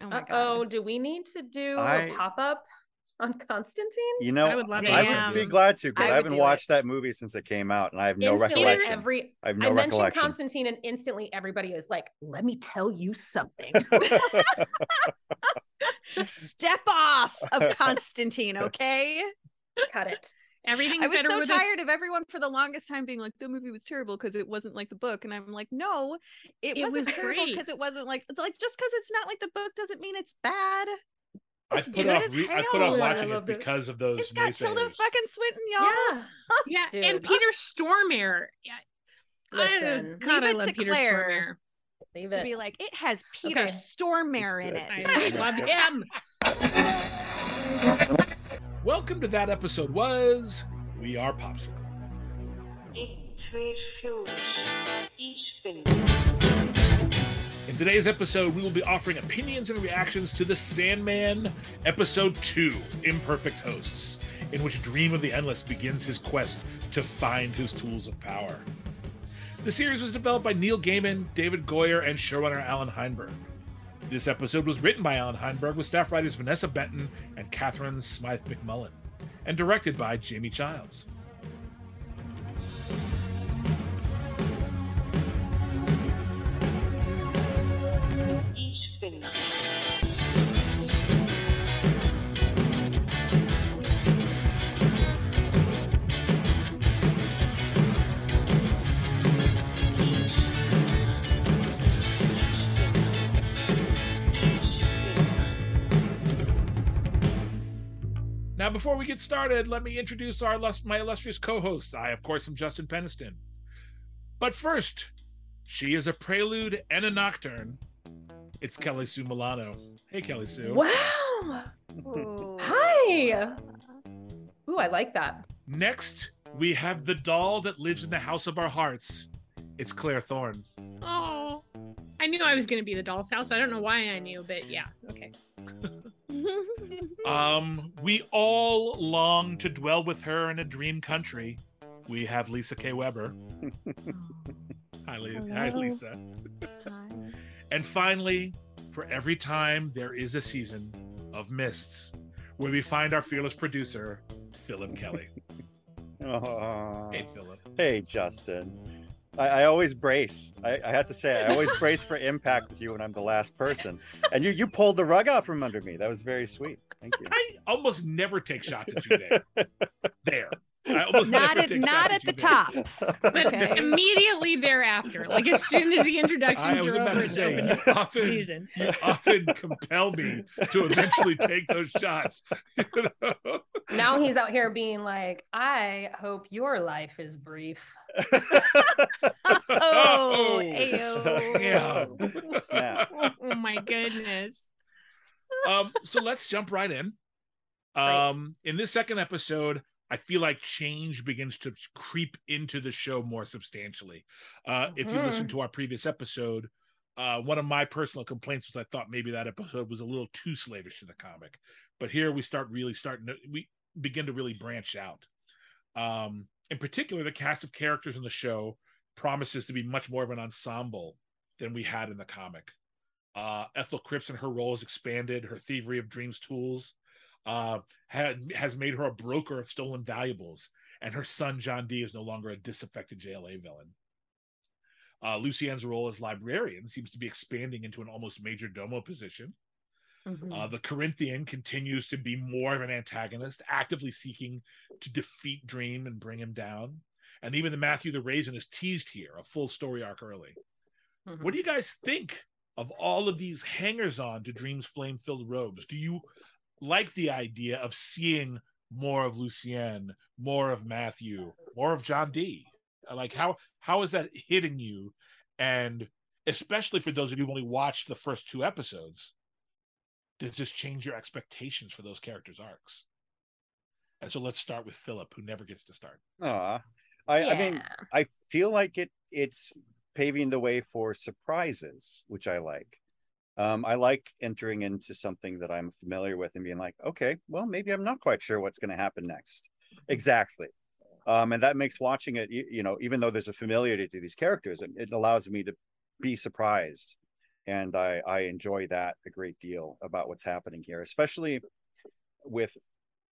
Oh, my God. Do we need to do a pop-up on Constantine? You know, I would be glad to, because I haven't watched that movie since it came out, and I have no recollection. I mentioned Constantine, and instantly everybody is like, let me tell you something. Step off of Constantine, okay? Cut it. I was so tired of everyone for the longest time being like, the movie was terrible because it wasn't like the book. And I'm like, no, it wasn't terrible because it wasn't like just because it's not like the book doesn't mean it's bad. I put off watching it because of those. It's got Tilda fucking Swinton, y'all. Yeah. Dude. And Peter Stormare. Yeah. Listen, God, I love Peter Stormare. Leave it. To be like, it has Peter Stormare in it. I love him. Welcome to that episode We Are Popsicle. In today's episode, we will be offering opinions and reactions to The Sandman, Episode 2, Imperfect Hosts, in which Dream of the Endless begins his quest to find his tools of power. The series was developed by Neil Gaiman, David Goyer, and showrunner Alan Heinberg. This episode was written by Alan Heinberg with staff writers Vanessa Benton and Catherine Smythe McMullen, and directed by Jamie Childs. Now, before we get started, let me introduce my illustrious co-hosts. I, of course, am Justin Peniston. But first, she is a prelude and a nocturne. It's Kelly Sue Milano. Hey, Kelly Sue. Wow. Hi. Ooh, I like that. Next, we have the doll that lives in the house of our hearts. It's Claire Thorne. Oh, I knew I was going to be the doll's house. I don't know why I knew, but yeah, okay. We all long to dwell with her in a dream country. We have Lisa K. Weber. Hi, Lisa. Hello. Hi, Lisa. Hi. And finally, for every time there is a season of Mists, where we find our fearless producer, Phillip Kelly. Hey, Phillip. Hey, Justin. I always brace. I have to say, I always brace for impact with you when I'm the last person. And you pulled the rug out from under me. That was very sweet. Thank you. I almost never take shots at you there. I almost never take shots at you. But immediately thereafter, like as soon as the introductions are over, it's open season. You often compel me to eventually take those shots. You know? Now he's out here being like, I hope your life is brief. Oh my goodness. So let's jump right in. In this second episode, I feel like change begins to creep into the show more substantially. If you listen to our previous episode, one of my personal complaints was I thought maybe that episode was a little too slavish to the comic, but here we begin to really branch out. In particular, the cast of characters in the show promises to be much more of an ensemble than we had in the comic. Ethel Cripps and her role has expanded. Her thievery of dreams tools has made her a broker of stolen valuables, and her son John Dee is no longer a disaffected JLA villain. Lucienne's role as librarian seems to be expanding into an almost major domo position. The Corinthian continues to be more of an antagonist, actively seeking to defeat Dream and bring him down. And even the Matthew the Raisin is teased here, a full story arc early. What do you guys think of all of these hangers-on to Dream's flame-filled robes? Do you like the idea of seeing more of Lucienne, more of Matthew, more of John Dee? Like, how is that hitting you? And especially for those of you who've only watched the first two episodes, does this change your expectations for those characters' arcs? And so let's start with Phillip, who never gets to start. I mean, I feel like it's paving the way for surprises, which I like. I like entering into something that I'm familiar with and being like, okay, well, maybe I'm not quite sure what's going to happen next. Exactly. And that makes watching it, even though there's a familiarity to these characters, it allows me to be surprised And I enjoy that a great deal about what's happening here, especially with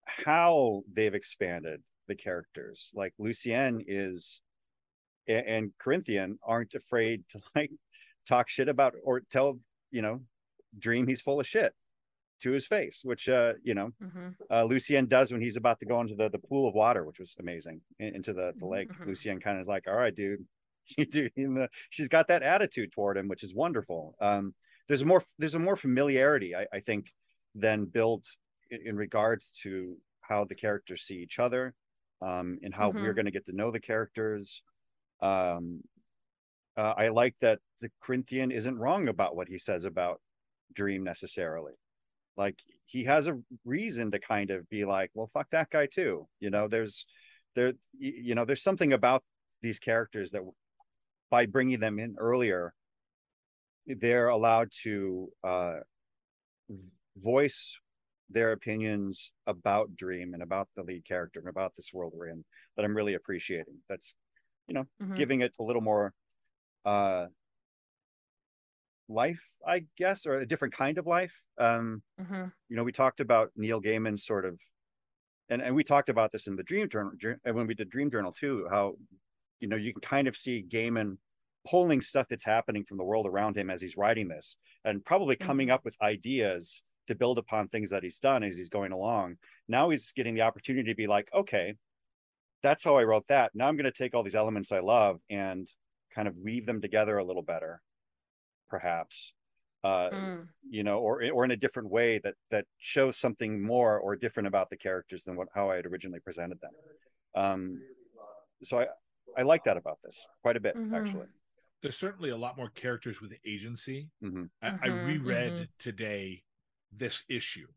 how they've expanded the characters. Like Lucienne is, and Corinthian aren't afraid to like talk shit about or tell, you know, Dream he's full of shit to his face, which, you know, Lucienne does when he's about to go into the pool of water, which was amazing, into the lake. Lucienne kind of is like, all right, dude. She's got that attitude toward him, which is wonderful. There's a more familiarity, I think, than built in regards to how the characters see each other, and how we're going to get to know the characters. I like that the Corinthian isn't wrong about what he says about Dream necessarily. Like, he has a reason to kind of be like, well, fuck that guy too. You know, there's something about these characters that by bringing them in earlier, they're allowed to voice their opinions about Dream and about the lead character and about this world we're in, that I'm really appreciating. That's, you know, giving it a little more life, I guess, or a different kind of life. You know, we talked about Neil Gaiman sort of, and we talked about this in the Dream Journal, when we did Dream Journal too, how, you know, you can kind of see Gaiman pulling stuff that's happening from the world around him as he's writing this, and probably coming up with ideas to build upon things that he's done as he's going along. Now he's getting the opportunity to be like, okay, that's how I wrote that. Now I'm going to take all these elements I love and kind of weave them together a little better, perhaps, you know, or in a different way that shows something more or different about the characters than how I had originally presented them. So I like that about this quite a bit, actually. There's certainly a lot more characters with agency. I reread today this issue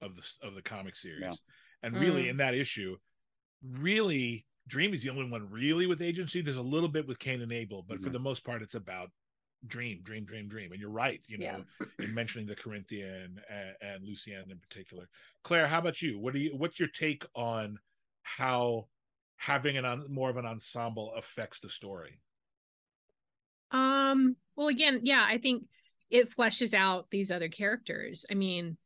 of the comic series, and really in that issue, really Dream is the only one really with agency. There's a little bit with Cain and Abel, but for the most part, it's about Dream. And you're right, you know, in mentioning the Corinthian and Lucienne in particular. Claire, how about you? What's your take on how having more of an ensemble affects the story? Well, again, yeah, I think it fleshes out these other characters. I mean,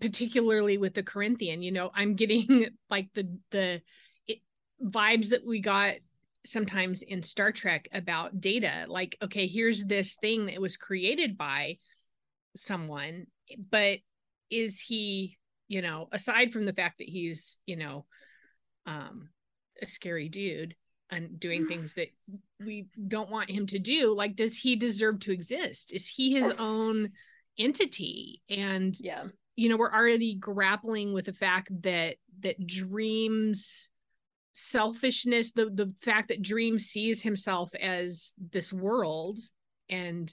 particularly with the Corinthian, you know, I'm getting like the vibes that we got sometimes in Star Trek about Data. Like, okay, here's this thing that was created by someone, but is he, you know, aside from the fact that he's, you know, a scary dude and doing things that we don't want him to do, like, does he deserve to exist? Is he his own entity? And you know, we're already grappling with the fact that Dream's selfishness, the fact that Dream sees himself as this world and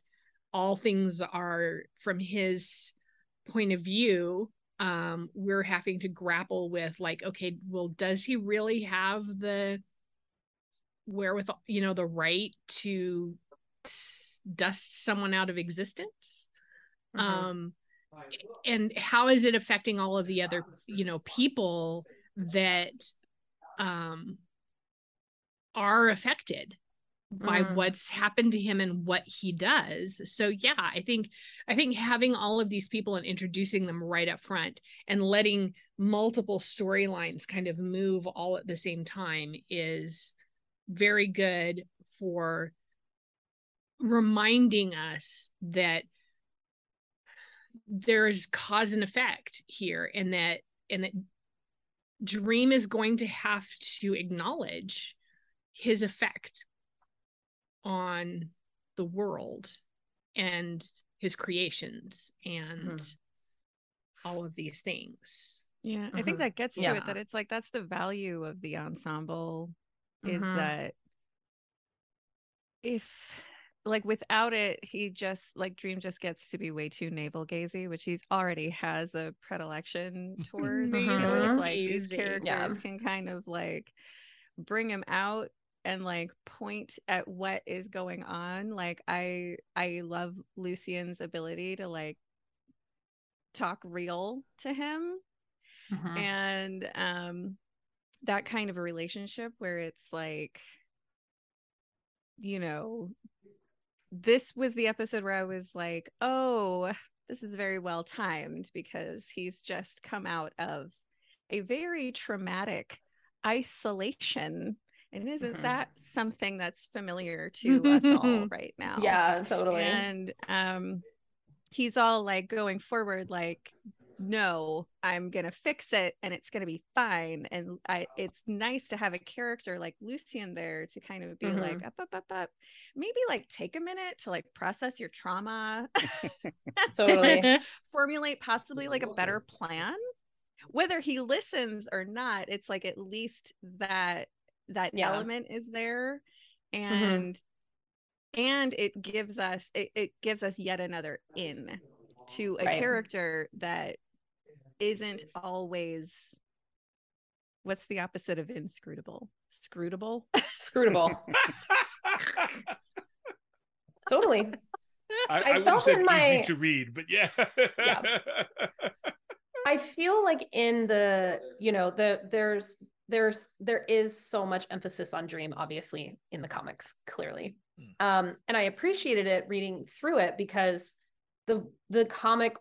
all things are from his point of view. We're having to grapple with, like, okay, well, does he really have the wherewithal, you know, the right to dust someone out of existence? And how is it affecting all of the other, you know, people that are affected by what's happened to him and what he does. So yeah, I think having all of these people and introducing them right up front and letting multiple storylines kind of move all at the same time is very good for reminding us that there's cause and effect here, and that Dream is going to have to acknowledge his effect on the world and his creations and all of these things. Yeah, I think that gets to it, that it's like, that's the value of the ensemble, is that if, like, without it, he just, like, Dream just gets to be way too navel-gazy, which he already has a predilection toward. So it's like these characters can kind of, like, bring him out and, like, point at what is going on. Like, I love Lucienne's ability to, like, talk real to him, and that kind of a relationship where it's like, you know, this was the episode where I was like, oh, this is very well timed, because he's just come out of a very traumatic isolation. And isn't that something that's familiar to us all right now? Yeah, totally. And he's all like going forward, like, no, I'm going to fix it and it's going to be fine. And it's nice to have a character like Lucienne there to kind of be like, up, up, up, up. Maybe like take a minute to like process your trauma. Totally. Like, formulate possibly like a better plan. Whether he listens or not, it's like at least that element is there, and it gives us yet another in to a character that isn't always, what's the opposite of inscrutable? Scrutable. Totally. I wouldn't say easy to read, but yeah. I feel like in the, you know, there is so much emphasis on dream, obviously, in the comics, clearly. And I appreciated it reading through it, because the comic,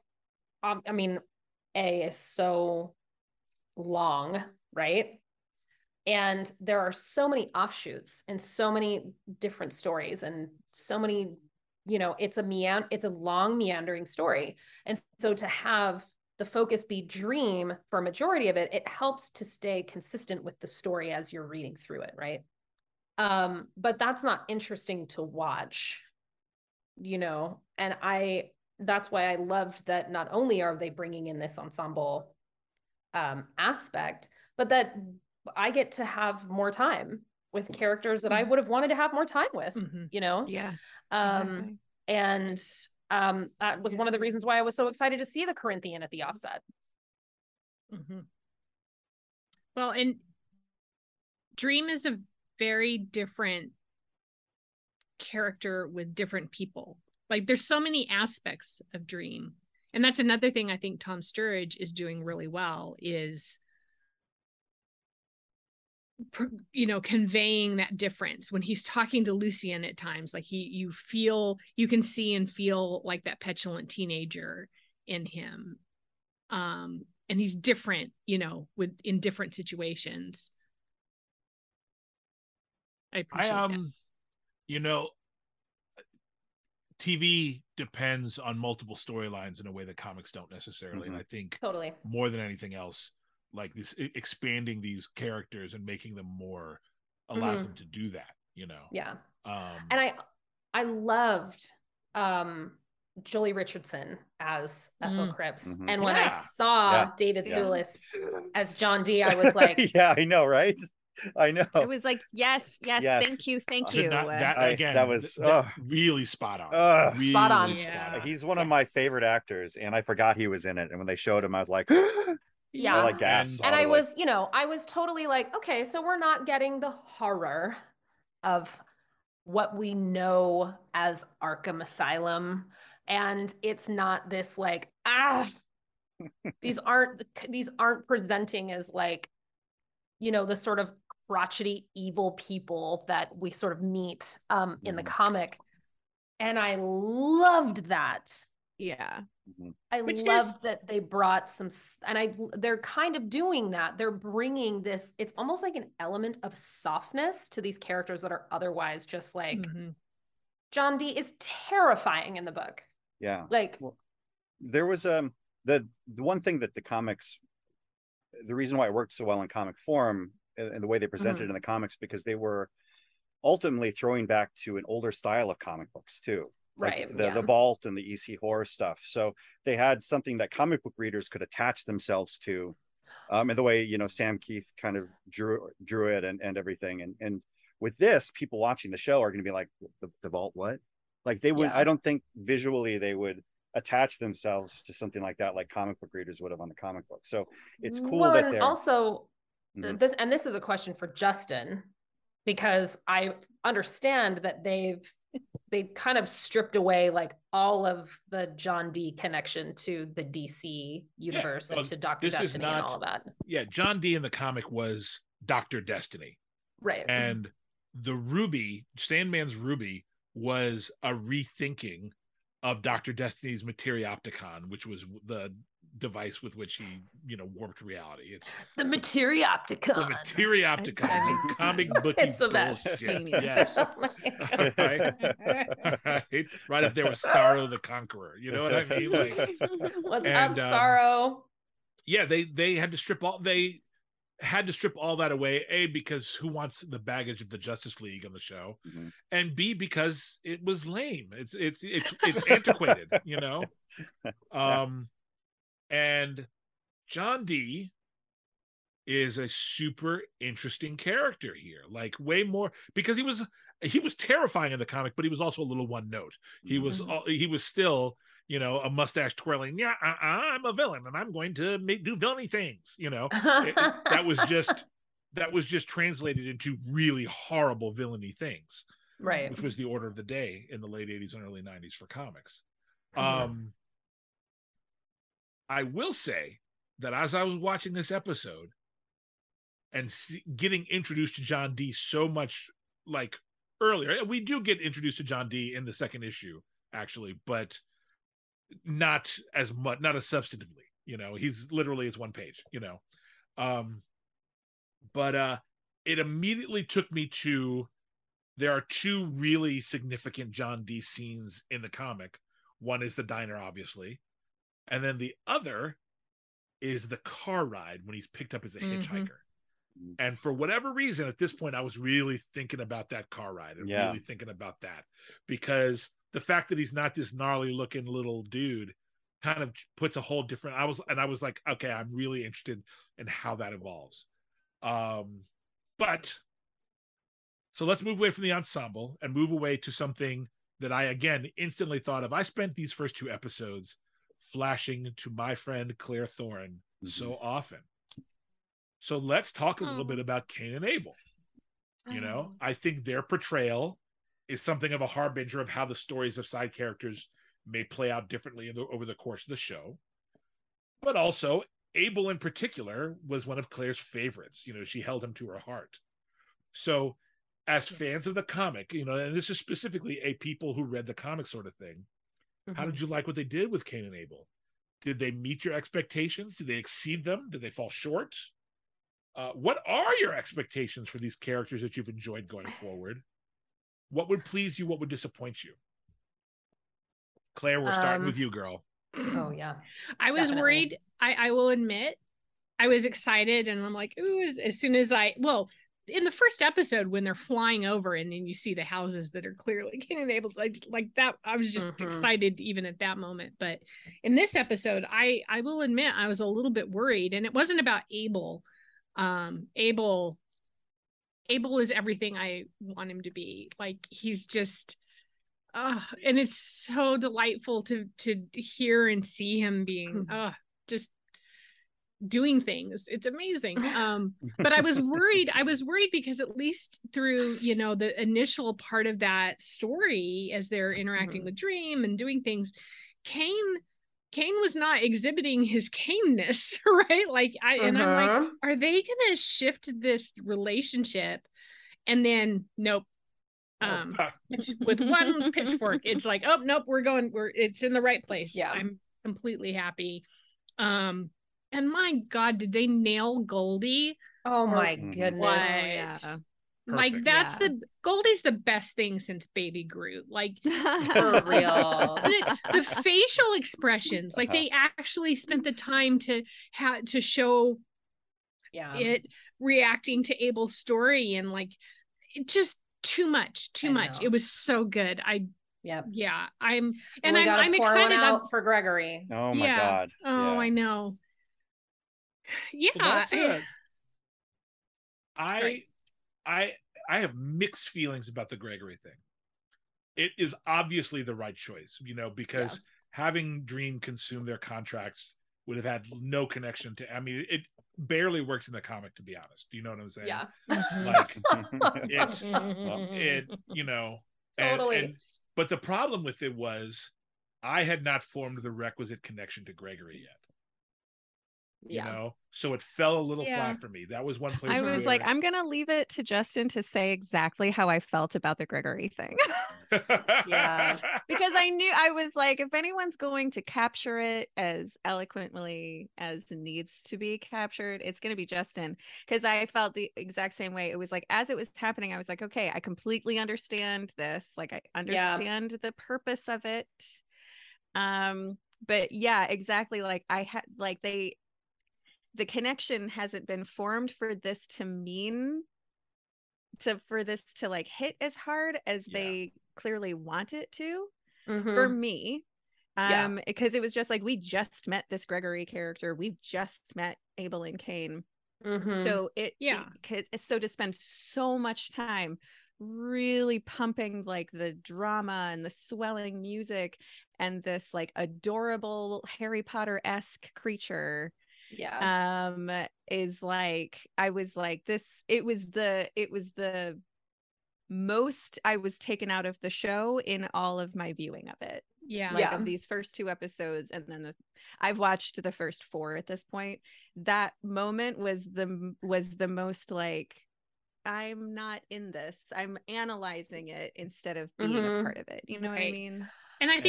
is so long, right? And there are so many offshoots and so many different stories and so many, you know, it's a long meandering story. And so to have the focus be dream for a majority of it, it helps to stay consistent with the story as you're reading through it, right? But that's not interesting to watch, you know? And that's why I loved that not only are they bringing in this ensemble aspect, but that I get to have more time with characters that I would have wanted to have more time with, you know? Yeah. Exactly. And that was one of the reasons why I was so excited to see the Corinthian at the offset. Well, and Dream is a very different character with different people. Like, there's so many aspects of Dream. And that's another thing I think Tom Sturridge is doing really well, is, you know, conveying that difference when he's talking to Lucienne at times. Like, you can see and feel like that petulant teenager in him, and he's different, you know, in different situations. I appreciate that. You know, TV depends on multiple storylines in a way that comics don't necessarily, and I think totally more than anything else, like this, expanding these characters and making them more allows them to do that, you know? Yeah. And I loved Julie Richardson as Ethel Cripps. And when I saw David Thewlis as John Dee, I was like, yeah, I know, right? I know. It was like, yes. Thank you. Really spot on. Spot on. He's one of my favorite actors, and I forgot he was in it. And when they showed him, I was like, yeah. And I was, you know, I was totally like, okay, so we're not getting the horror of what we know as Arkham Asylum. And it's not this like, these aren't presenting as like, you know, the sort of crotchety evil people that we sort of meet in the comic. And I loved that. Yeah. I love that they brought some, and they're kind of doing that. They're bringing this, it's almost like an element of softness to these characters that are otherwise just like, John Dee is terrifying in the book. Yeah. Like, well, there was the one thing that the reason why it worked so well in comic form and the way they presented it in the comics, because they were ultimately throwing back to an older style of comic books too. Like the vault and the EC horror stuff. So they had something that comic book readers could attach themselves to, and the way, you know, Sam Keith kind of drew it and everything. And with this, people watching the show are going to be like, the vault, what? Like they would. Yeah. I don't think visually they would attach themselves to something like that, like comic book readers would have on the comic book. So it's cool. Well, and also this is a question for Justin, because I understand that they kind of stripped away like all of the John Dee connection to the DC universe and to Dr. Destiny and all that. Yeah, John Dee in the comic was Dr. Destiny. Right. And the ruby, Sandman's ruby, was a rethinking of Dr. Destiny's Materiopticon, which was the device with which he, you know, warped reality. It's the Materiopticon. The Materiopticon. It's a comic booky bullshit. Yes. Oh all right. All right. Right up there with Starro the Conqueror. You know what I mean? Like, what's up, Starro? Yeah, they had to strip all that away. A, because who wants the baggage of the Justice League on the show, mm-hmm. and B, because it was lame. It's antiquated, you know. And John Dee is a super interesting character here, like way more, because he was terrifying in the comic, but he was also a little one note. He mm-hmm. was still, you know, a mustache twirling, I'm a villain and I'm going to do villainy things, you know. That was just translated into really horrible villainy things, right? Which was the order of the day in the late 80s and early 90s for comics. Mm-hmm. I will say that as I was watching this episode and getting introduced to John Dee so much, like earlier, we do get introduced to John Dee in the second issue, actually, but not as much, not as substantively, you know. He's literally, it's one page, you know. But it immediately took me to, there are two really significant John Dee scenes in the comic. One is the diner, obviously, and then the other is the car ride when he's picked up as a hitchhiker. And for whatever reason, at this point, I was really thinking about that car ride and really thinking about that, because the fact that he's not this gnarly looking little dude kind of puts a whole different, I was like, okay, I'm really interested in how that evolves. But so let's move away from the ensemble and move away to something that I, again, instantly thought of. I spent these first two episodes flashing to my friend Claire Thorne so often. So let's talk a little bit about Cain and Abel. You know, I think their portrayal is something of a harbinger of how the stories of side characters may play out differently over the course of the show. But also, Abel in particular was one of Claire's favorites. You know, she held him to her heart. So as fans of the comic, you know, and this is specifically a people who read the comic sort of thing, how did you like what they did with Cain and Abel? Did they meet your expectations? Did they exceed them? Did they fall short? What are your expectations for these characters that you've enjoyed going forward? What would please you? What would disappoint you? Claire, we're starting with you, girl. Oh, yeah. I was worried. I will admit, I was excited, and I'm like, ooh, as soon as in the first episode when they're flying over and then you see the houses that are clearly Cain and Abel's, I was just excited even at that moment. But in this episode, I will admit I was a little bit worried, and it wasn't about Abel. Abel is everything I want him to be. Like, he's just, and it's so delightful to hear and see him being, just doing things. It's amazing. But I was worried because at least through, you know, the initial part of that story, as they're interacting with Dream and doing things, Cain was not exhibiting his caneness, right? Like, and I'm like, are they going to shift this relationship? And then, nope. With one pitchfork, it's like, oh, nope, it's in the right place. Yeah. I'm completely happy. And my God, did they nail Goldie? Oh my goodness. What? Yeah. Perfect. Like, that's Goldie's the best thing since Baby Groot. Like, for real. The facial expressions, like they actually spent the time to show it reacting to Abel's story, and like, it just too much. It was so good. I'm excited for Gregory. Oh my God. Oh, yeah. I know. Yeah. Well, that's it. I have mixed feelings about the Gregory thing. It is obviously the right choice, you know, because having Dream consume their contracts would have had no connection to, I mean, it barely works in the comic, to be honest. Do you know what I'm saying? Yeah. Like, it, you know, totally. But the problem with it was I had not formed the requisite connection to Gregory yet. you know, so it fell a little flat for me. That was one place I was like, I'm gonna leave it to Justin to say exactly how I felt about the Gregory thing. Because I knew, I was like, if anyone's going to capture it as eloquently as it needs to be captured, it's gonna be Justin, because I felt the exact same way. It was like, as it was happening, I was like, okay, I completely understand this, like I understand the purpose of it, but yeah, exactly, like I had, like they, the connection hasn't been formed for this to mean to, for this to like hit as hard as they clearly want it to, for me, because it was just like, we just met this Gregory character, we've just met Abilene Kane, so it so to spend so much time really pumping like the drama and the swelling music and this like adorable Harry Potter-esque creature is like, I was like, this, it was the most I was taken out of the show in all of my viewing of it, of these first two episodes, and then I've watched the first four at this point. That moment was the most like, I'm not in this, I'm analyzing it instead of being a part of it, you know what I mean? And I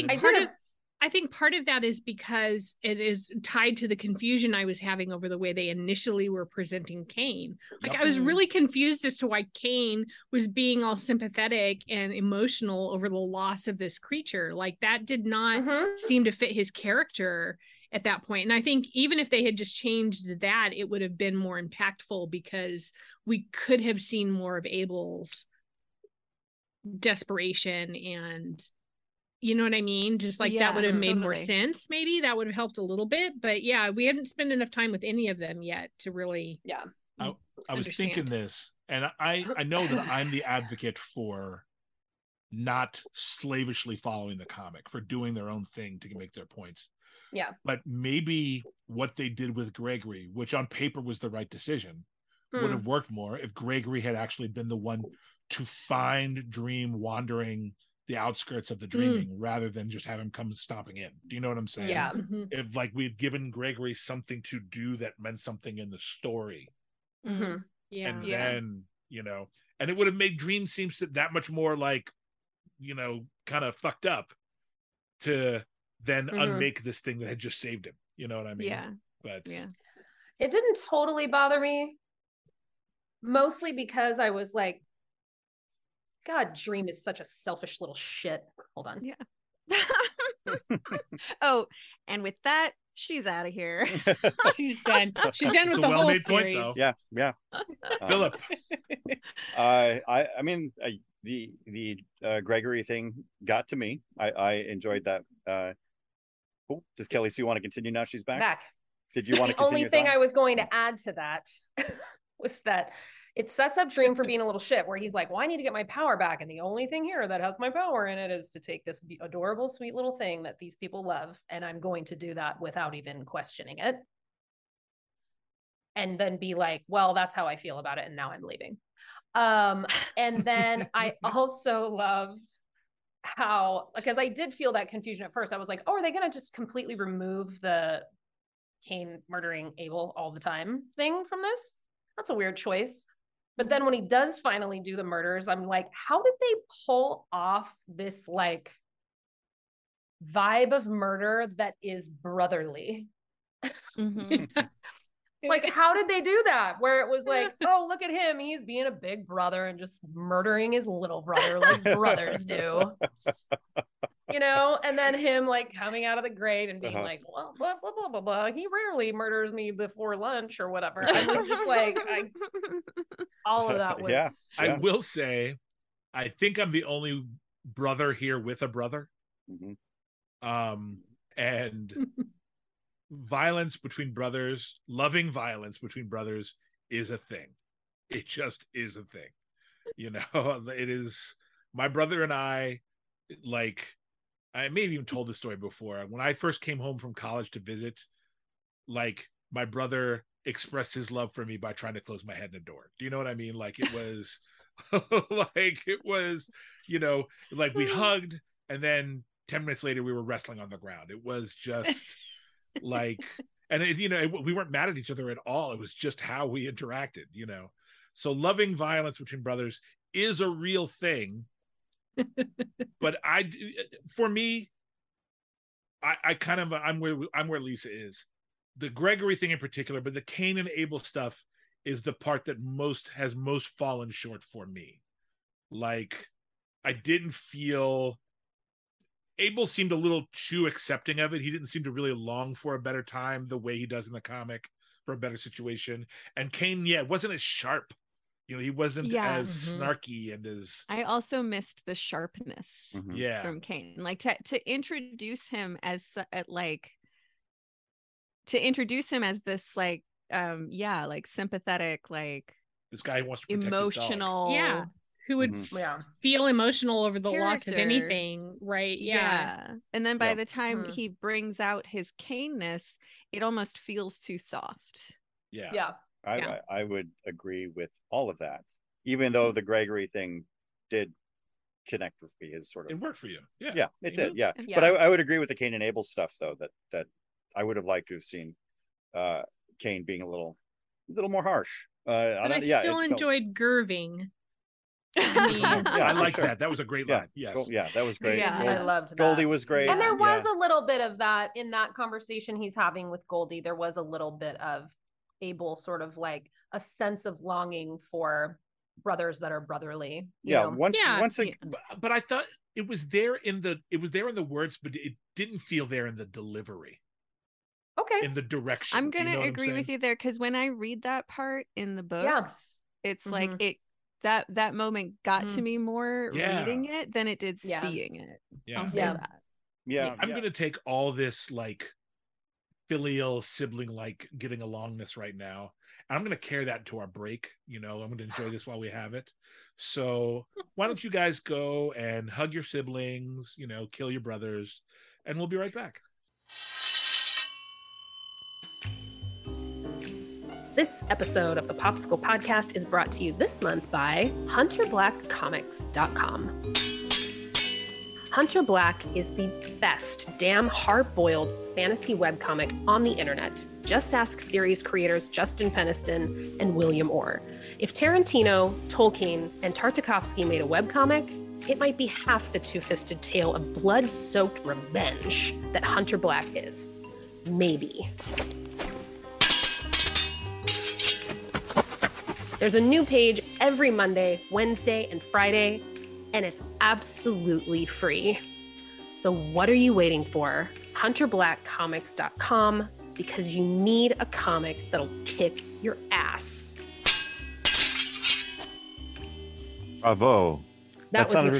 think part of that is because it is tied to the confusion I was having over the way they initially were presenting Kane. Like I was really confused as to why Kane was being all sympathetic and emotional over the loss of this creature. Like that did not seem to fit his character at that point. And I think even if they had just changed that, it would have been more impactful, because we could have seen more of Abel's desperation and, you know what I mean? Just like that would have made more sense. Maybe that would have helped a little bit, but yeah, we haven't spent enough time with any of them yet to really. Yeah. I was thinking this, and I know that I'm the advocate for not slavishly following the comic, for doing their own thing to make their points. Yeah. But maybe what they did with Gregory, which on paper was the right decision, would have worked more if Gregory had actually been the one to find Dream wandering the outskirts of the dreaming, rather than just have him come stomping in. Do you know what I'm saying? Yeah. If like we had given Gregory something to do that meant something in the story, and then, you know, and it would have made Dream seem that much more like, you know, kind of fucked up to then unmake this thing that had just saved him. You know what I mean? Yeah. But it didn't totally bother me, mostly because I was like, God, Dream is such a selfish little shit. Hold on. Yeah. Oh, and with that, she's out of here. She's done. She's done with the whole series. Point, yeah. Phillip. I mean, the Gregory thing got to me. I enjoyed that. Cool. Does Kelly Sue want to continue now? She's back. Did you want to continue? The only thing I was going to add to that was that it sets up Dream for being a little shit, where he's like, well, I need to get my power back, and the only thing here that has my power in it is to take this adorable, sweet little thing that these people love, and I'm going to do that without even questioning it. And then be like, well, that's how I feel about it, and now I'm leaving. And then I also loved how, because I did feel that confusion at first. I was like, oh, are they going to just completely remove the Cain murdering Abel all the time thing from this? That's a weird choice. But then when he does finally do the murders, I'm like, how did they pull off this like vibe of murder that is brotherly? Like, how did they do that? Where it was like, oh, look at him, he's being a big brother and just murdering his little brother like brothers do. You know, and then him like coming out of the grave and being like, well, blah, blah, blah, blah, blah. He rarely murders me before lunch or whatever. I was just like, all of that was. Yeah. I will say, I think I'm the only brother here with a brother. And violence between brothers, loving violence between brothers is a thing. It just is a thing. You know, it is, my brother and I may have even told this story before. When I first came home from college to visit, like, my brother expressed his love for me by trying to close my head in a door. Do you know what I mean? Like, it was, you know, like, we hugged, and then 10 minutes later, we were wrestling on the ground. It was just, like, And it, you know, we weren't mad at each other at all. It was just how we interacted, you know. So loving violence between brothers is a real thing. But I'm where Lisa is. The Gregory thing in particular, but the Cain and Abel stuff is the part that has most fallen short for me. Like, I didn't feel... Abel seemed a little too accepting of it. He didn't seem to really long for a better time the way he does in the comic, for a better situation. And Cain, yeah, wasn't as sharp. You know, he wasn't as snarky and as... I also missed the sharpness from Cain. Like, to introduce him as this, like, sympathetic, like... This guy who wants to protect emotional... his dog. Yeah. Who would feel emotional over the loss of anything, right? Yeah. And then by the time he brings out his caneness, it almost feels too soft. I would agree with all of that, even though the Gregory thing did connect with me. Is sort of, it worked for you. Yeah, it did. But I would agree with the Cain and Abel stuff, though, that I would have liked to have seen Cain being a little more harsh. But I still enjoyed Gerving. I like that. That was a great line. Yes. Yeah, that was great. Yeah, I loved that. Goldie was great. And there was a little bit of that in that conversation he's having with Goldie. There was a little bit of Abel sort of like a sense of longing for brothers that are brotherly. But I thought it was there in the words, but it didn't feel there in the delivery. Okay. In the direction. I'm going to agree with you there, because when I read that part in the books, it's like it. That moment got to me more reading it than it did seeing it. Yeah. I'll say that. Yeah. I'm going to take all this like filial sibling, like getting alongness right now. I'm going to carry that into our break. You know, I'm going to enjoy this while we have it. So why don't you guys go and hug your siblings, you know, kill your brothers, and we'll be right back. This episode of the Popsicle Podcast is brought to you this month by HunterBlackComics.com. Hunter Black is the best damn hard-boiled fantasy webcomic on the internet. Just ask series creators Justin Peniston and William Orr. If Tarantino, Tolkien, and Tartakovsky made a webcomic, it might be half the two-fisted tale of blood-soaked revenge that Hunter Black is. Maybe. There's a new page every Monday, Wednesday, and Friday, and it's absolutely free. So what are you waiting for? HunterBlackComics.com, because you need a comic that'll kick your ass. Bravo. That sounded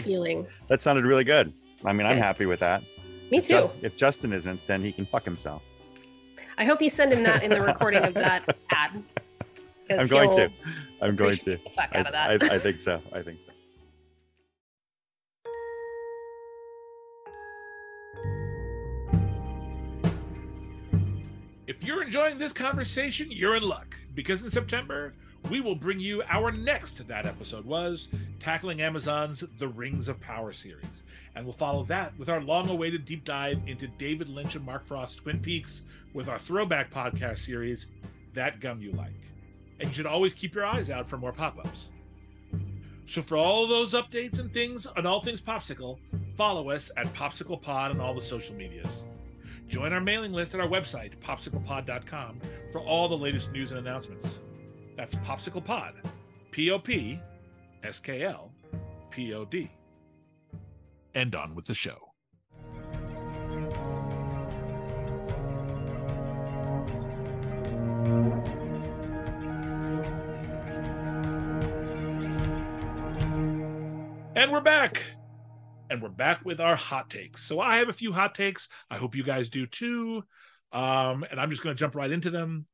That sounded really good. I mean, okay. I'm happy with that. Me too. If Justin isn't, then he can fuck himself. I hope you send him that in the recording of that ad. I'm going to. I think so. If you're enjoying this conversation, you're in luck, because in September, we will bring you our next That Episode Was, tackling Amazon's The Rings of Power series. And we'll follow that with our long-awaited deep dive into David Lynch and Mark Frost's Twin Peaks with our throwback podcast series, That Gum You Like. And you should always keep your eyes out for more pop-ups. So for all those updates and things on all things Popsicle, follow us at Popsicle Pod on all the social medias. Join our mailing list at our website, popsiclepod.com, for all the latest news and announcements. That's Popsicle Pod, POPSKLPOD. And on with the show. And we're back. And we're back with our hot takes. So I have a few hot takes. I hope you guys do too. And I'm just going to jump right into them.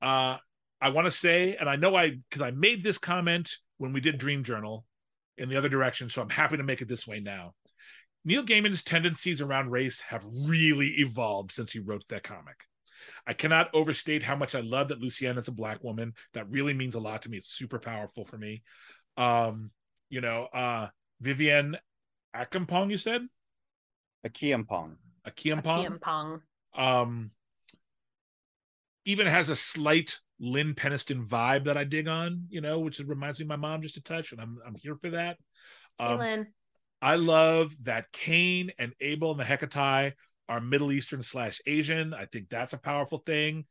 I want to say, and I know because I made this comment when we did Dream Journal in the other direction, so I'm happy to make it this way now. Neil Gaiman's tendencies around race have really evolved since he wrote that comic. I cannot overstate how much I love that Lucienne is a Black woman. That really means a lot to me. It's super powerful for me. You know, Vivienne Akiampong, you said? Akiampong. even has a slight Lynn Peniston vibe that I dig on, you know, which reminds me of my mom just a touch, and I'm here for that. Hey, Lynn. I love that Cain and Abel and the Hecate are Middle Eastern / Asian. I think that's a powerful thing.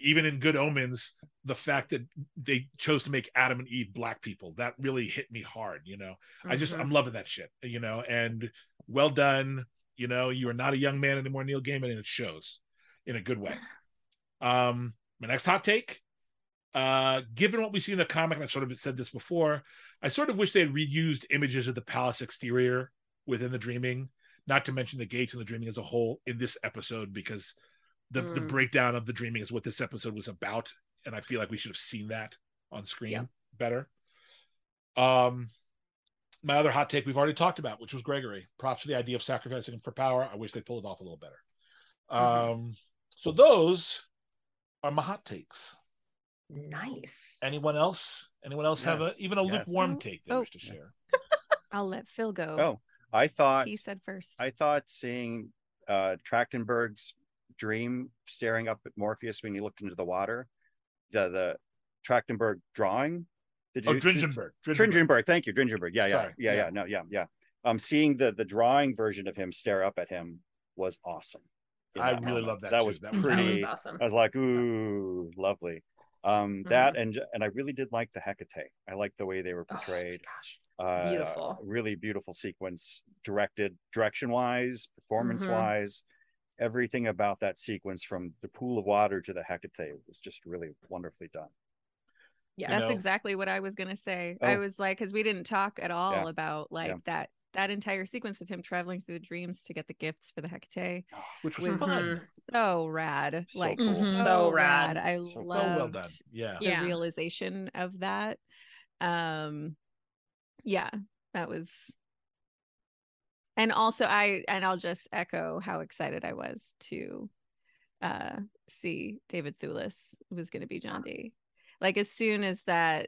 Even in Good Omens, the fact that they chose to make Adam and Eve black people, that really hit me hard, you know. I'm loving that shit, you know, and well done. You know, you are not a young man anymore, Neil Gaiman, and it shows in a good way. My next hot take, given what we see in the comic, and I've sort of said this before, I sort of wish they had reused images of the palace exterior within the Dreaming, not to mention the gates and the Dreaming as a whole in this episode, because the breakdown of the Dreaming is what this episode was about, and I feel like we should have seen that on screen better. My other hot take we've already talked about, which was Gregory. Props to the idea of sacrificing him for power. I wish they pulled it off a little better. So those are my hot takes. Nice. Anyone else? Have even a lukewarm take they wish to share? I'll let Phil go. Oh, I thought he said first. I thought seeing Trachtenberg's dream staring up at Morpheus when he looked into the water, the Trachtenberg drawing. Dringenberg. Thank you, Dringenberg. Yeah. Seeing the drawing version of him stare up at him was awesome. I really love that. That was pretty. That was awesome. I was like, ooh, lovely. That and I really did like the Hecate. I like the way they were portrayed. Oh, my gosh. Beautiful. Really beautiful sequence, direction-wise, performance-wise. Everything about that sequence, from the pool of water to the Hecate, was just really wonderfully done. Yeah, that's exactly what I was going to say. I was like, because we didn't talk at all about that entire sequence of him traveling through the dreams to get the gifts for the Hecate. Which was fun. So rad. So cool. So rad. I loved the realization of that. Yeah, that was. And also I'll just echo how excited I was to see David Thewlis was going to be John Dee. Like, as soon as they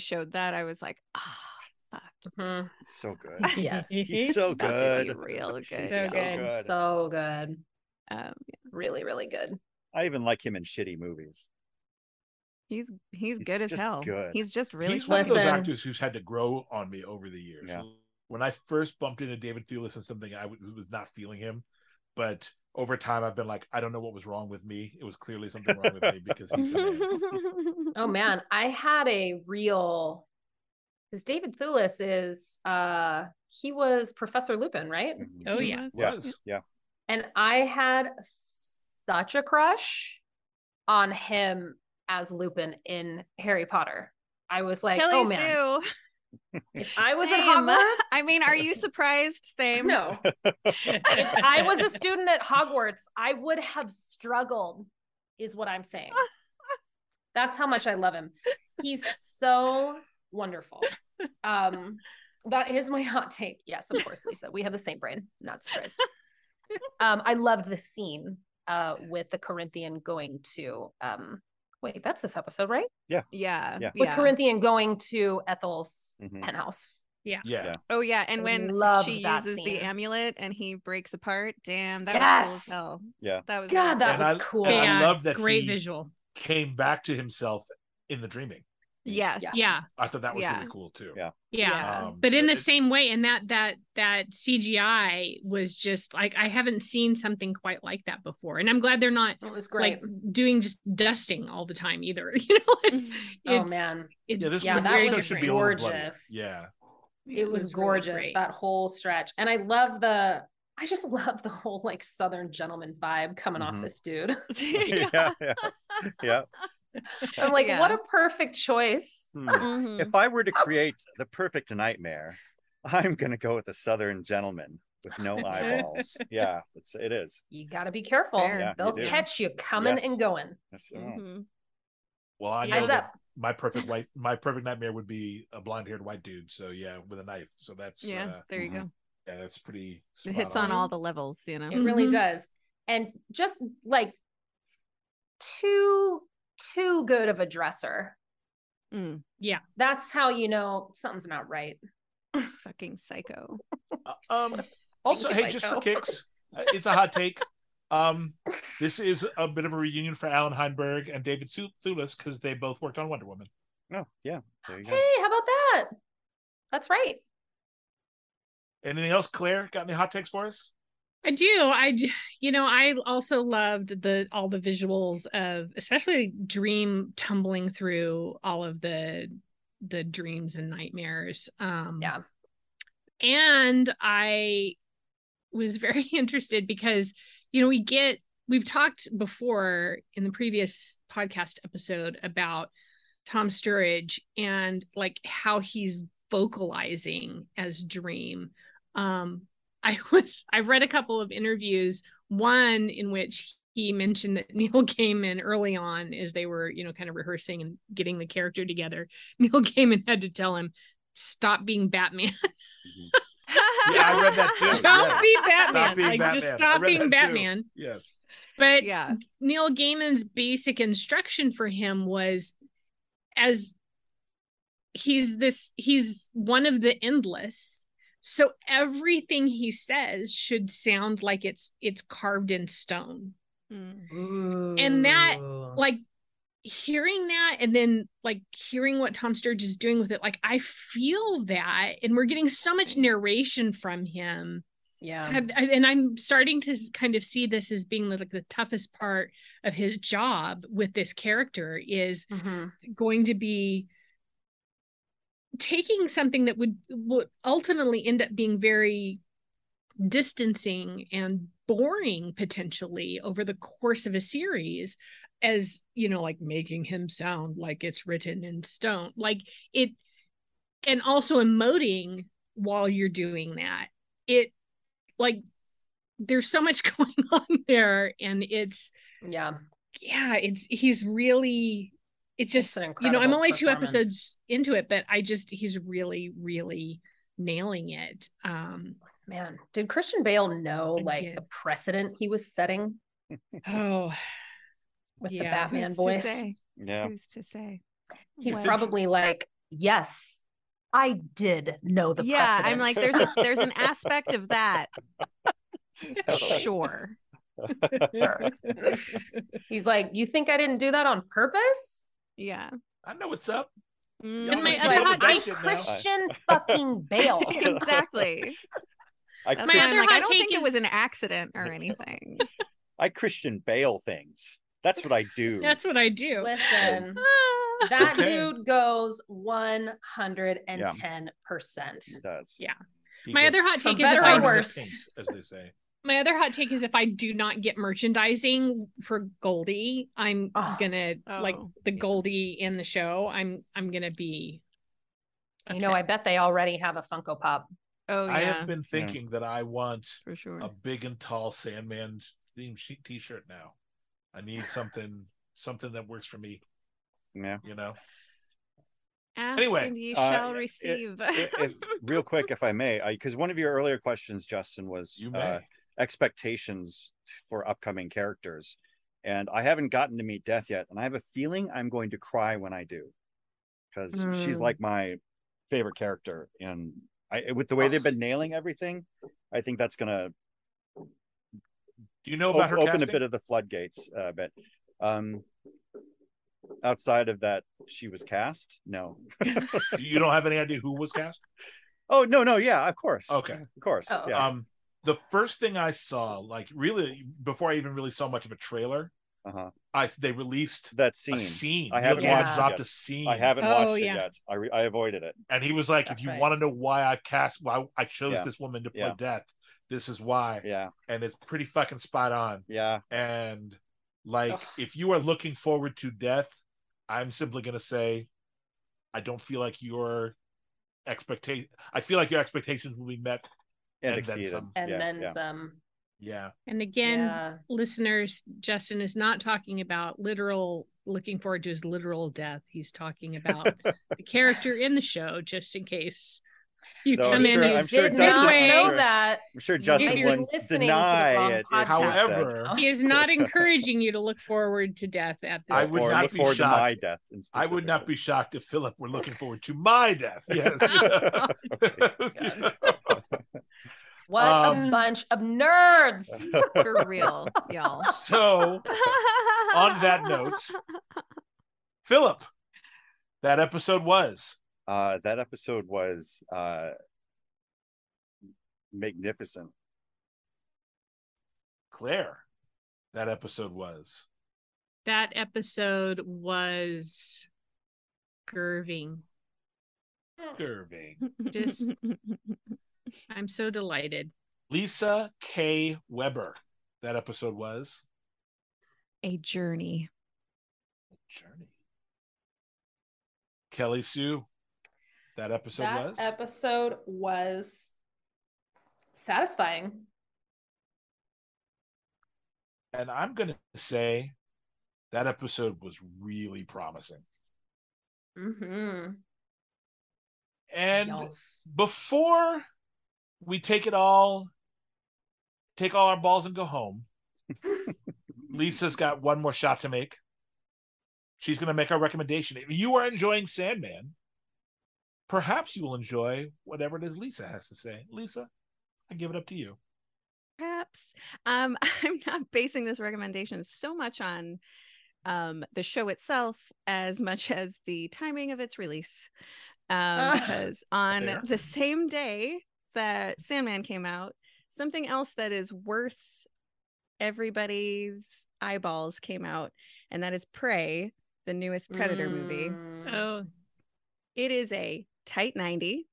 showed that, I was like, fuck. So good. Yes. He's so good. To be real good. So good. Really, really good. I even like him in shitty movies. He's good as hell. Good. He's just really one of those actors who's had to grow on me over the years. Yeah. When I first bumped into David Thewlis and something, I was not feeling him, but over time, I've been like, I don't know what was wrong with me. It was clearly something wrong with me because he's man. Oh man, I had a real, because David Thewlis is he was Professor Lupin, right? Oh yeah. Yeah. And I had such a crush on him as Lupin in Harry Potter. I was like, Kelly Sue. If I was at Hogwarts, I mean, are you surprised? Same. No. If I was a student at Hogwarts, I would have struggled, is what I'm saying. That's how much I love him. He's so wonderful. That is my hot take. Yes, of course, Lisa. We have the same brain. Not surprised. I loved the scene with the Corinthian going to wait, that's this episode, right? Yeah. With Corinthian going to Ethel's penthouse. Yeah. Oh, yeah. And when she uses the amulet and he breaks apart, damn, that was cool as hell. Yeah. That was cool. And I love that great visual. Came back to himself in the Dreaming. Yes. Yeah. I thought that was really cool too. Yeah. But in the same way, and that CGI was just like, I haven't seen something quite like that before. And I'm glad they're not like doing just dusting all the time either. You know? This episode should be gorgeous. Yeah. It was gorgeous, really, that whole stretch. And I just love the whole like Southern gentleman vibe coming off this dude. Yeah. I'm like, what a perfect choice. If I were to create the perfect nightmare, I'm gonna go with a Southern gentleman with no eyeballs. Yeah, it is. You gotta be careful. Yeah, they'll catch you coming and going. Well, I know that my perfect nightmare would be a blonde-haired white dude. So with a knife. So that's there you go. Yeah, that's pretty. It hits on all the levels. You know, it really does. And just like too good of a dresser. Yeah, that's how you know something's not right. Fucking psycho. Also, hey, psycho. Just for kicks, it's a hot take. This is a bit of a reunion for Alan Heinberg and David Thewlis because they both worked on Wonder Woman. Oh, yeah. There you go. Hey, how about that? That's right. Anything else, Claire? Got any hot takes for us? I do. I also loved all the visuals of, especially Dream tumbling through all of the dreams and nightmares. Yeah. And I was very interested because, you know, we've talked before in the previous podcast episode about Tom Sturridge and like how he's vocalizing as Dream. I've read a couple of interviews, one in which he mentioned that Neil Gaiman early on, as they were, you know, kind of rehearsing and getting the character together, Neil Gaiman had to tell him, stop being Batman. Yeah, I read that too. Stop being Batman. Yes. But yeah. Neil Gaiman's basic instruction for him was, as he's one of the endless, so everything he says should sound like it's carved in stone. Mm. And that, like, hearing that and then like hearing what Tom Sturridge is doing with it, like I feel that, and we're getting so much narration from him. Yeah. And I'm starting to kind of see this as being like the toughest part of his job with this character is going to be taking something that would ultimately end up being very distancing and boring potentially over the course of a series, as, you know, like making him sound like it's written in stone, like it, and also emoting while you're doing that. It, like, there's so much going on there, and it's he's really, it's just, you know, I'm only 2 episodes into it, but he's really, really nailing it. Man, did Christian Bale know like the precedent he was setting? Oh, with the Batman voice. Yeah. Who's to say? He's probably like, yes, I did know the precedent. Yeah, I'm like, there's an aspect of that. Sure. He's like, you think I didn't do that on purpose? Yeah. I know what's up. And my other hot take, Christian fucking Bale. Exactly. I don't think it was an accident or anything. I Christian Bale things. That's what I do. That's what I do. Listen, that dude goes 110%. He does. Yeah. My other hot take is, as they say. My other hot take is, if I do not get merchandising for Goldie, I'm gonna like the Goldie in the show. I'm gonna be upset. You know, I bet they already have a Funko Pop. Oh yeah. I have been thinking that I want a big and tall Sandman themed t-shirt now. I need something that works for me. Yeah. You know? Ask and you shall receive. Real quick, if I may, because one of your earlier questions, Justin, was expectations for upcoming characters. And I haven't gotten to meet Death yet. And I have a feeling I'm going to cry when I do, because she's like my favorite character. And with the way they've been nailing everything, I think that's going to... Do you know about her open casting? A bit of the floodgates, but outside of that, she was cast? No. You don't have any idea who was cast? Oh, no, yeah, of course. Okay. Of course. Oh. Yeah. The first thing I saw, like really, before I even really saw much of a trailer, they released that scene. I haven't watched it yet. I avoided it. And he was like, if you want to know why I chose this woman to play Death, this is why. Yeah. And it's pretty fucking spot on. Yeah. And like, if you are looking forward to Death, I'm simply going to say, I don't feel like your expectation. I feel like your expectations will be met and exceeded. Then some. And then some. Yeah. And again, listeners, Justin is not talking about looking forward to his literal death. He's talking about the character in the show, just in case. I'm sure Justin wouldn't deny it. However, he is not encouraging you to look forward to death at this point. I would not be shocked if Philip were looking forward to my death. Yes. What a bunch of nerds. For real, y'all. So on that note, Phillip, that episode was magnificent. Claire, that episode was Curving. Just, I'm so delighted. Lisa K. Weber. That episode was a journey. Kelly Sue. That episode was satisfying. And I'm going to say that episode was really promising. Mm-hmm. And yes. Before we take all our balls and go home, Lisa's got one more shot to make. She's going to make our recommendation. If you are enjoying Sandman, perhaps you will enjoy whatever it is Lisa has to say. Lisa, I give it up to you. Perhaps. I'm not basing this recommendation so much on the show itself as much as the timing of its release. Because on the same day that Sandman came out, something else that is worth everybody's eyeballs came out, and that is Prey, the newest Predator movie. Oh, it is a tight 90.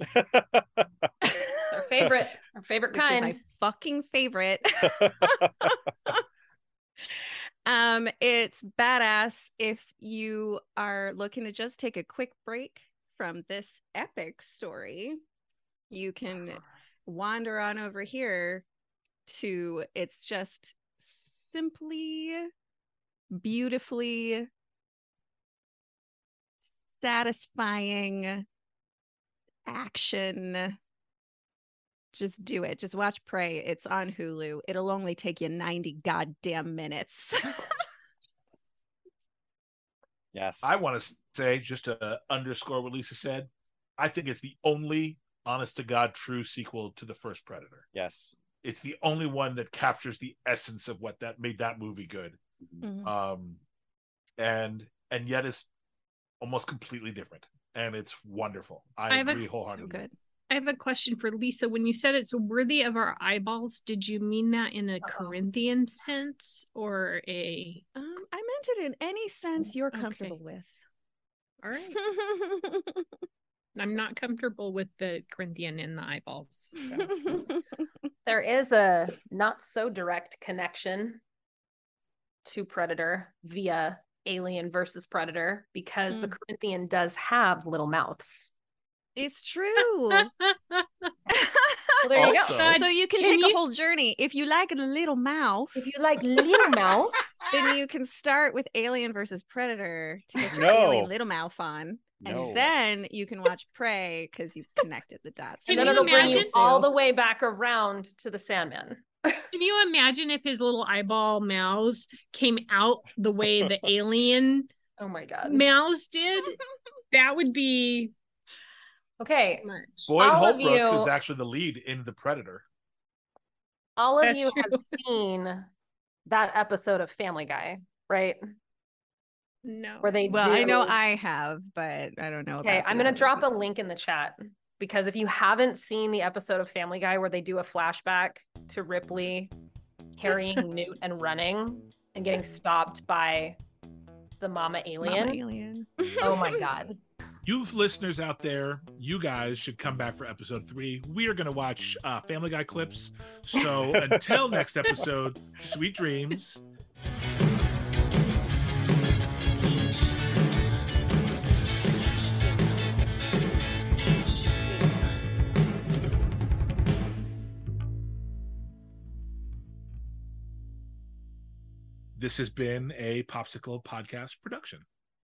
It's our favorite kind. Which is my fucking favorite. It's badass if you are looking to just take a quick break from this epic story. You can wander on over here to, it's just simply beautifully satisfying action. Just do it. Just watch Prey. It's on Hulu. It'll only take you 90 goddamn minutes. Yes. I want to say, just to underscore what Lisa said, I think it's the only honest-to-God true sequel to the first Predator. Yes. It's the only one that captures the essence of what that made that movie good. Mm-hmm. And yet it's almost completely different. And it's wonderful. I agree wholeheartedly. So good. I have a question for Lisa. When you said it's worthy of our eyeballs, did you mean that in a Corinthian sense or a... I meant it in any sense you're comfortable with. All right. I'm not comfortable with the Corinthian in the eyeballs. So. There is a not so direct connection to Predator via Alien versus Predator because the Corinthian does have little mouths. It's true. Well, there you go. God, so you can take a whole journey. If you like Little Mouth. Then you can start with Alien versus Predator to get your alien Little Mouth on. No. And then you can watch Prey because you've connected the dots. Can and then it'll bring you all the way back around to the Sandman. Can you imagine if his little eyeball mouths came out the way the alien mouths did? That would be... Okay, Boyd Holbrook is actually the lead in The Predator. All of That's you true. Have seen that episode of Family Guy, right? No. Where they I know I have, but I don't know. Okay, I'm going to drop a link in the chat because if you haven't seen the episode of Family Guy where they do a flashback to Ripley carrying Newt and running and getting stopped by the mama alien. Oh my God. You listeners out there, you guys should come back for episode 3. We are going to watch Family Guy clips. So until next episode, sweet dreams. This has been a Popsicle Podcast production.